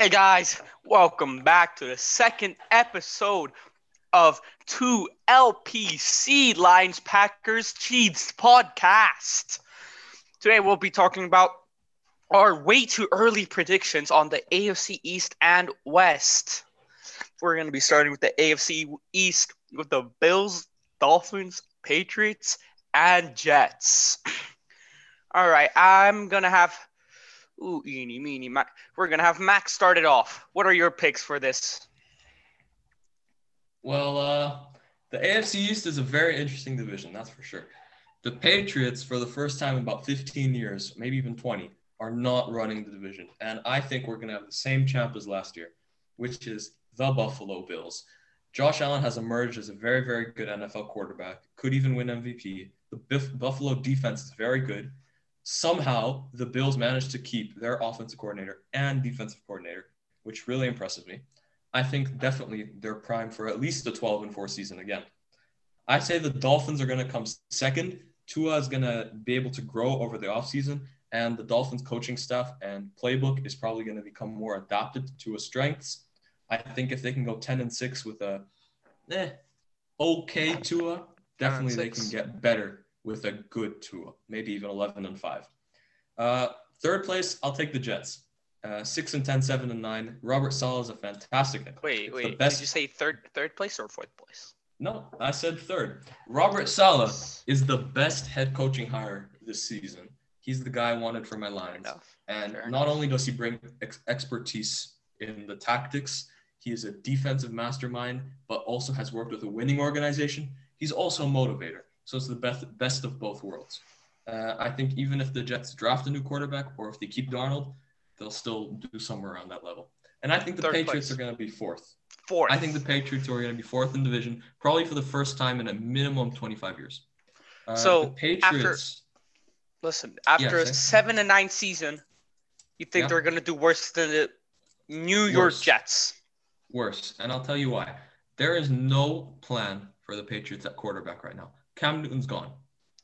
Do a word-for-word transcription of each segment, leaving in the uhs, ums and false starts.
Hey guys, welcome back to the second episode of two L P C Lions Packers Cheats Podcast. Today we'll be talking about our way too early predictions on the A F C East and West. We're going to be starting with the A F C East with the Bills, Dolphins, Patriots, and Jets. All right, I'm going to have... Ooh, eeny, meeny, Mac. We're going to have Mac start it off. What are your picks for this? Well, uh, the A F C East is a very interesting division, that's for sure. The Patriots, for the first time in about fifteen years, maybe even twenty, are not running the division. And I think we're going to have the same champ as last year, which is the Buffalo Bills. Josh Allen has emerged as a very, very good N F L quarterback, could even win M V P. The Bif- Buffalo defense is very good. Somehow, the Bills managed to keep their offensive coordinator and defensive coordinator, which really impresses me. I think definitely they're primed for at least a twelve and four season again. I say the Dolphins are going to come second. Tua is going to be able to grow over the offseason, and the Dolphins coaching staff and playbook is probably going to become more adapted to Tua's strengths. I think if they can go ten and six with a eh, okay Tua, definitely they can get better with a good Tua, maybe even eleven and five. Uh, third place, I'll take the Jets. Uh, six and ten, seven and nine. Robert Saleh is a fantastic head coach. Wait, it's wait. Did you say third, third place or fourth place? No, I said third. Robert Saleh is the best head coaching hire this season. He's the guy I wanted for my Lions. And Fair not enough. Only does he bring ex- expertise in the tactics, he is a defensive mastermind, but also has worked with a winning organization. He's also a motivator. So it's the best best of both worlds. Uh, I think even if the Jets draft a new quarterback or if they keep Darnold, they'll still do somewhere around that level. And I think the Third Patriots place. are going to be fourth. Fourth. I think the Patriots are going to be fourth in division, probably for the first time in a minimum twenty-five years. Uh, so the Patriots, after, listen, after yeah, a seven and nine season, you think yeah. they're going to do worse than the New York worse. Jets? Worse. And I'll tell you why. There is no plan for the Patriots at quarterback right now. Cam Newton's gone.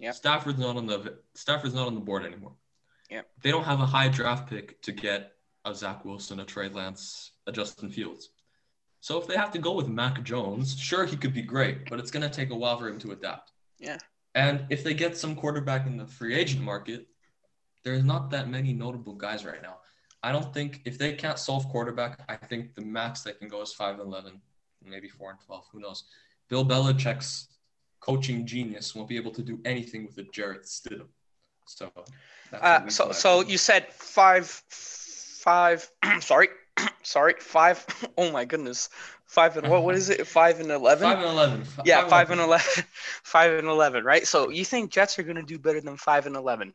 Yeah. Stafford's not on the Stafford's not on the board anymore. Yeah. They don't have a high draft pick to get a Zach Wilson, a Trey Lance, a Justin Fields. So if they have to go with Mac Jones, sure, he could be great, but it's going to take a while for him to adapt. Yeah. And if they get some quarterback in the free agent market, there's not that many notable guys right now. I don't think if they can't solve quarterback, I think the max they can go is five and eleven, maybe four and twelve, who knows. Bill Belichick's coaching genius won't be able to do anything with a Jarrett Stidham. So, uh, so, so you said five, five. sorry, sorry, five. Oh my goodness, five and what? What is it? Five and eleven. Five and eleven. Yeah, five, five and eleven. eleven. Five and eleven. Right. So you think Jets are going to do better than five and eleven?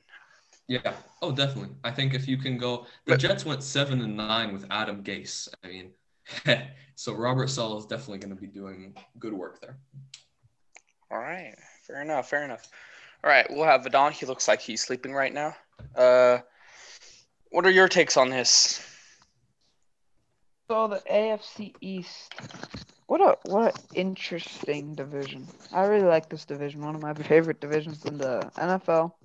Yeah. Oh, definitely. I think if you can go, the but, Jets went seven and nine with Adam Gase. I mean, so Robert Saleh is definitely going to be doing good work there. All right. Fair enough. Fair enough. All right. We'll have Vadon. He looks like he's sleeping right now. Uh, what are your takes on this? So the A F C East. What a what an interesting division. I really like this division. One of my favorite divisions in the N F L.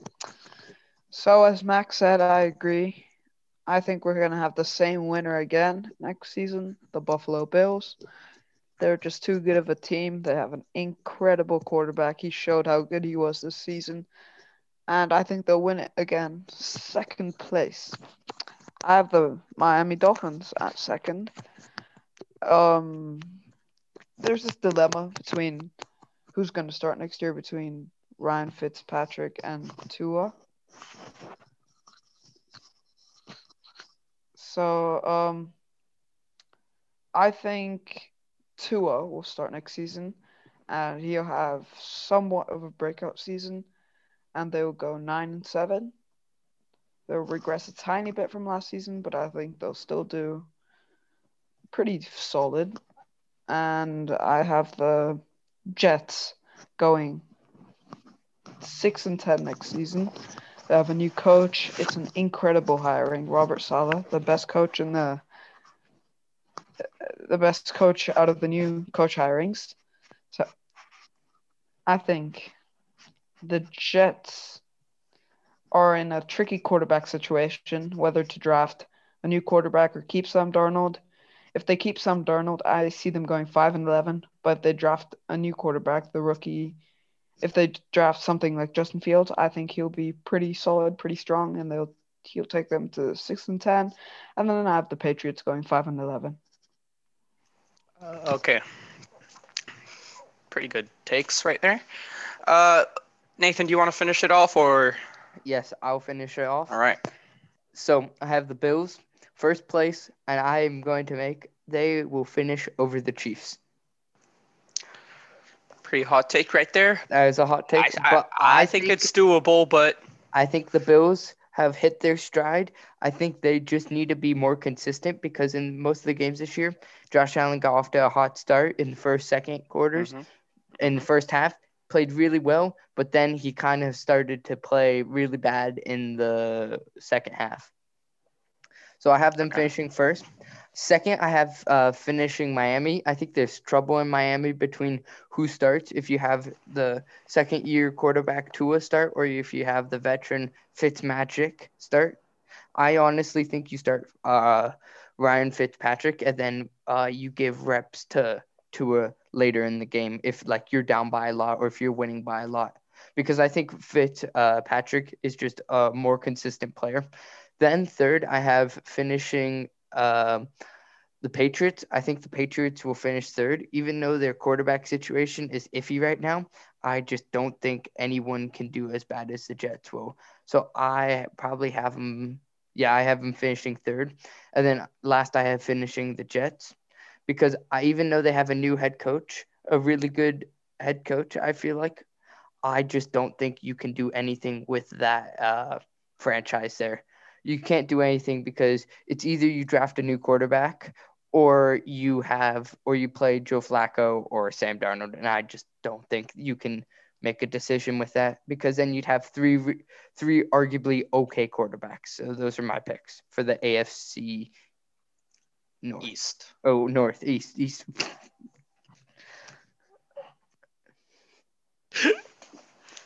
So as Max said, I agree. I think we're going to have the same winner again next season, the Buffalo Bills. They're just too good of a team. They have an incredible quarterback. He showed how good he was this season. And I think they'll win it again. Second place. I have the Miami Dolphins at second. Um, there's this dilemma between who's going to start next year between Ryan Fitzpatrick and Tua. So, um, I think Tua will start next season, and he'll have somewhat of a breakout season, and they will go nine and seven. They'll regress a tiny bit from last season, but I think they'll still do pretty solid. And I have the Jets going six and ten next season. They have a new coach. It's an incredible hiring. Robert Saleh, the best coach in the the best coach out of the new coach hirings. So I think the Jets are in a tricky quarterback situation, whether to draft a new quarterback or keep Sam Darnold. If they keep Sam Darnold, I see them going five and eleven. But if they draft a new quarterback, the rookie, if they draft something like Justin Fields, I think he'll be pretty solid, pretty strong, and they'll he'll take them to six and ten. And then I have the Patriots going five and eleven. Uh, okay. Pretty good takes right there. Uh, Nathan, do you want to finish it off or? Yes, I'll finish it off. All right. So I have the Bills first place, and I am going to make they will finish over the Chiefs. Pretty hot take right there. That is a hot take. I, I, but I, I think, think it's doable, but I think the Bills have hit their stride. I think they just need to be more consistent because in most of the games this year, Josh Allen got off to a hot start in the first, second quarters, mm-hmm. in the first half, played really well, but then he kind of started to play really bad in the second half. So I have them okay. finishing first. Second, I have uh, finishing Miami. I think there's trouble in Miami between who starts, if you have the second-year quarterback Tua start or if you have the veteran Fitzmagic start. I honestly think you start uh, Ryan Fitzpatrick, and then uh, you give reps to Tua later in the game if, like, you're down by a lot or if you're winning by a lot. Because I think Fitz uh, Patrick is just a more consistent player. Then third, I have finishing uh, the Patriots. I think the Patriots will finish third, even though their quarterback situation is iffy right now. I just don't think anyone can do as bad as the Jets will. So I probably have them – yeah, I have them finishing third. And then last, I have finishing the Jets. Because I, even though they have a new head coach, a really good head coach, I feel like, I just don't think you can do anything with that uh, franchise there. You can't do anything because it's either you draft a new quarterback or you have or you play Joe Flacco or Sam Darnold, and I just don't think you can make a decision with that because then you'd have three three arguably okay quarterbacks. So those are my picks for the A F C North. East. Oh, North, East, East.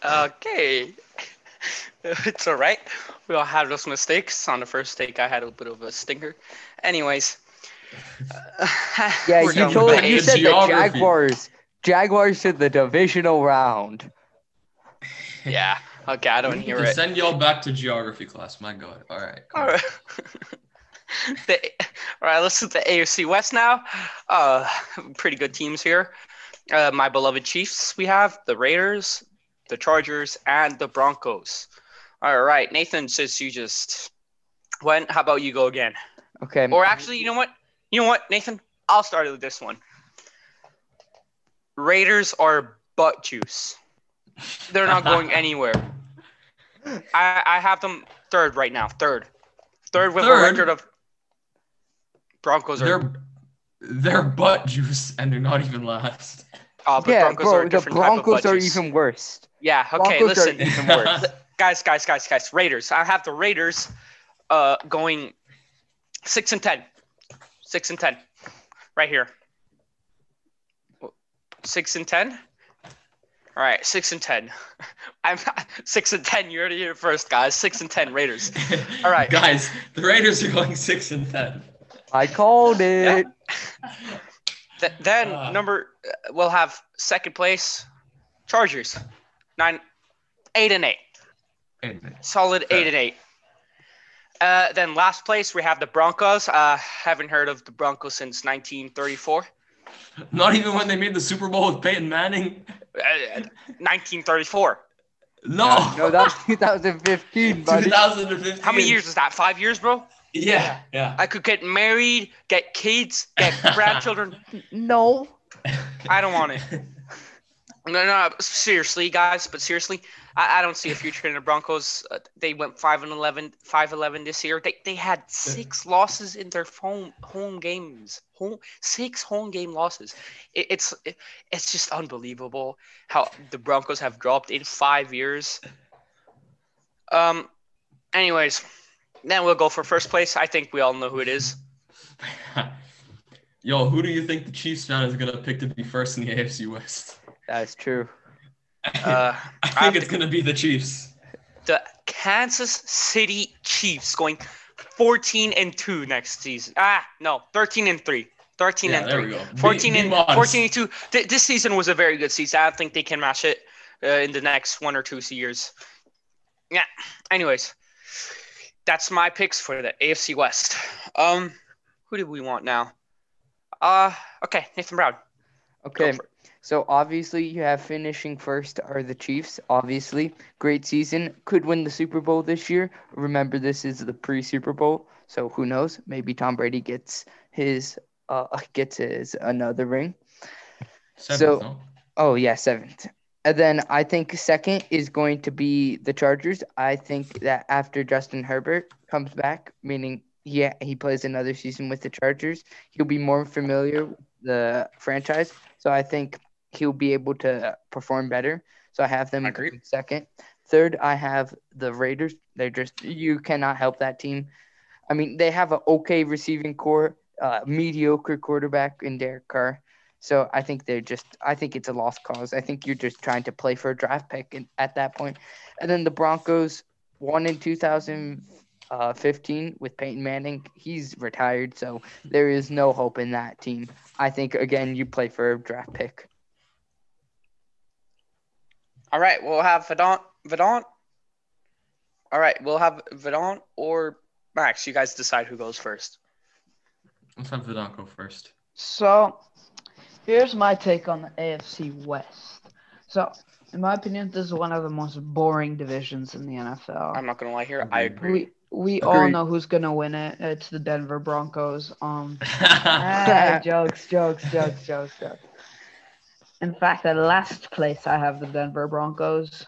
Okay. It's all right. We all had those mistakes. On the first take, I had a bit of a stinker. Anyways. Yeah, you told me you said geography. the Jaguars. Jaguars in the divisional round. Yeah. Okay, I don't hear it. Send y'all back to geography class. My God. All right. All right. the, all right, let's look at the A F C West now. Uh, pretty good teams here. Uh, my beloved Chiefs, we have the Raiders, the Chargers, and the Broncos. All right, Nathan, since you just went, how about you go again? Okay. Or actually, you know what? You know what, Nathan? I'll start with this one. Raiders are butt juice. They're not going anywhere. I, I have them third right now. Third. Third with third. a record of Broncos they're, are they're butt juice and they're not even last. Uh, but yeah, Broncos bro, are the Broncos are even worse. Yeah, okay, Broncos listen. Even worse. guys, guys, guys, guys, Raiders. I have the Raiders uh, going six and ten. six and ten. Right here. six and ten. All right, six and ten. I'm six and ten. You heard it here first, guys. six and ten Raiders. All right. Guys, the Raiders are going six and ten. I called it. Yeah. Th- then uh, number uh, we'll have second place, Chargers, nine, eight and eight, eight and eight. Solid Fair. eight and eight. Uh, then last place we have the Broncos. Uh, haven't heard of the Broncos since nineteen thirty-four. Not even when they made the Super Bowl with Peyton Manning. Uh, nineteen thirty-four. No, uh, no, that was two thousand fifteen. Buddy. two thousand fifteen. How many years is that? Five years, bro. Yeah, yeah. I could get married, get kids, get grandchildren. No. I don't want it. No, no, seriously, guys, but seriously, I, I don't see a future in the Broncos. Uh, they went five and eleven, five eleven this year. They they had six losses in their home home games. Home six home game losses. It, it's it, it's just unbelievable how the Broncos have dropped in five years. Um anyways, then we'll go for first place. I think we all know who it is. Yo, who do you think the Chiefs fan is going to pick to be first in the A F C West? That's true. Uh, I think I'm, it's going to be the Chiefs. The Kansas City Chiefs going fourteen and two next season. Ah, no, thirteen and three. thirteen yeah, and three. fourteen be, be and months. fourteen and two. Th- this season was a very good season. I don't think they can match it uh, in the next one or two years. Yeah. Anyways, that's my picks for the A F C West. Um, who do we want now? Uh, okay, Nathan Brown. Okay. So, obviously, you have finishing first are the Chiefs, obviously. Great season. Could win the Super Bowl this year. Remember, this is the pre-Super Bowl, so who knows? Maybe Tom Brady gets his uh, gets his another ring. Seventh, so, no? Oh, yeah, seventh. And then I think second is going to be the Chargers. I think that after Justin Herbert comes back, meaning yeah, he plays another season with the Chargers, he'll be more familiar with the franchise, so I think he'll be able to perform better. So I have them in second. Third, I have the Raiders. They're just – you cannot help that team. I mean, they have an okay receiving core, uh, mediocre quarterback in Derek Carr. So I think they're just – I think it's a lost cause. I think you're just trying to play for a draft pick in, at that point. And then the Broncos won in two thousand fifteen with Peyton Manning. He's retired, so there is no hope in that team. I think, again, you play for a draft pick. All right, we'll have Vedant. Vedant. All right, we'll have Vedant or Max. You guys decide who goes first. Let's have Vedant go first. So, here's my take on the A F C West. So, in my opinion, this is one of the most boring divisions in the N F L. I'm not going to lie here. I agree. We, we Agreed. all know who's going to win it. It's the Denver Broncos. Um, ah, jokes, jokes, jokes, jokes, jokes. In fact, at last place, I have the Denver Broncos.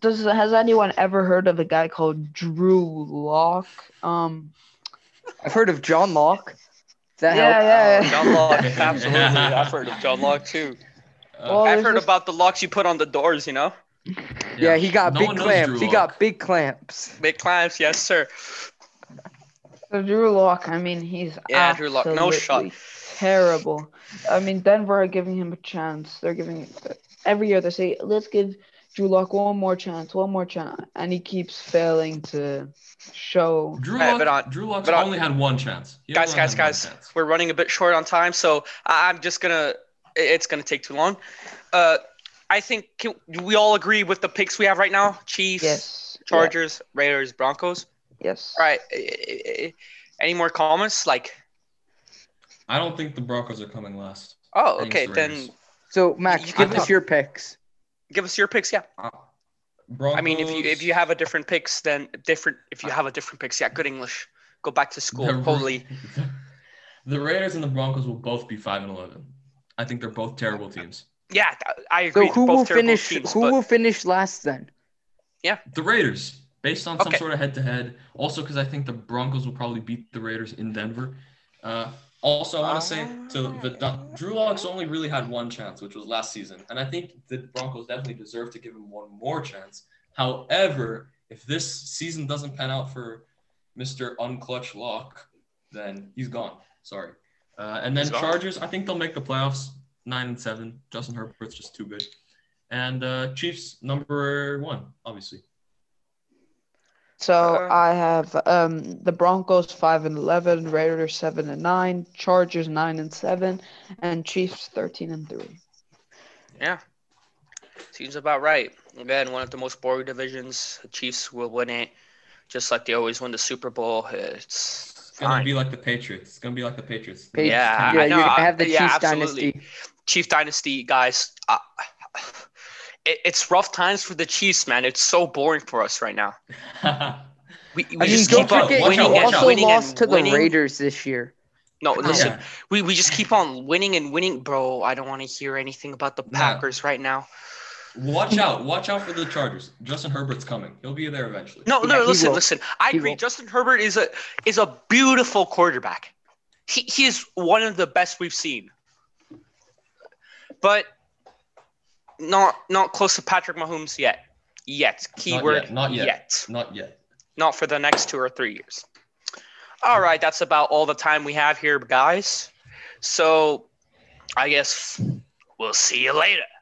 Does has anyone ever heard of a guy called Drew Lock? Um, I've heard of John Locke. That yeah, helps. yeah, yeah. Oh, John Locke, absolutely. I've heard of John Locke too. Uh, well, I've heard just... about the locks you put on the doors. You know. Yeah, yeah he got no big clamps. He got big clamps. Big clamps, yes, sir. So Drew Lock, I mean, he's yeah, Drew Lock, no shot. Terrible. I mean, Denver are giving him a chance. They're giving every year. They say, "Let's give Drew Lock one more chance, one more chance," and he keeps failing to show. Drew Lock, hey, on, Drew Lock's on, only had one chance. He guys, guys, guys, we're running a bit short on time, so I'm just gonna. It's gonna take too long. Uh, I think can, do we all agree with the picks we have right now: Chiefs, yes. Chargers, yeah. Raiders, Broncos. Yes. All right. Any more comments? Like. I don't think the Broncos are coming last. Oh, okay. The then so Max, you, give us your picks. Give us your picks, yeah. Uh, Broncos, I mean, if you if you have a different picks, then different. If you have a different picks, yeah. Good English. Go back to school. The, Holy. The Raiders and the Broncos will both be five and eleven. I think they're both terrible teams. Yeah, I agree. So who both will finish? Teams, who but... will finish last then? Yeah, the Raiders, based on some okay. sort of head-to-head. Also, because I think the Broncos will probably beat the Raiders in Denver. Uh, Also, I want to say so the, Drew Lock's only really had one chance, which was last season. And I think the Broncos definitely deserve to give him one more chance. However, if this season doesn't pan out for Mister Unclutch Lock, then he's gone. Sorry. Uh, and then Chargers, I think they'll make the playoffs nine and seven. Justin Herbert's just too good. And uh, Chiefs, number one, obviously. So I have um, the Broncos five and eleven, Raiders seven and nine, Chargers nine and seven, and Chiefs thirteen and three. Yeah, seems about right. Again, one of the most boring divisions. The Chiefs will win it, just like they always win the Super Bowl. It's, it's gonna be like the Patriots. It's gonna be like the Patriots. Patri- yeah, yeah, I know. You're gonna have the yeah, Chiefs absolutely. dynasty. Chief dynasty, guys. Uh, It's rough times for the Chiefs, man. It's so boring for us right now. We, we I just mean, keep on forget, winning and also winning lost and to winning. The Raiders this year. No, listen. Yeah. We we just keep on winning and winning, bro. I don't want to hear anything about the Packers no. right now. Watch out. Watch out for the Chargers. Justin Herbert's coming. He'll be there eventually. No, no, yeah, listen, will. listen. I he agree. Will. Justin Herbert is a is a beautiful quarterback. He he is one of the best we've seen. But Not not close to Patrick Mahomes yet. Yet. Keyword, not yet. Not yet. Not yet. Not for the next two or three years. All right. That's about all the time we have here, guys. So I guess we'll see you later.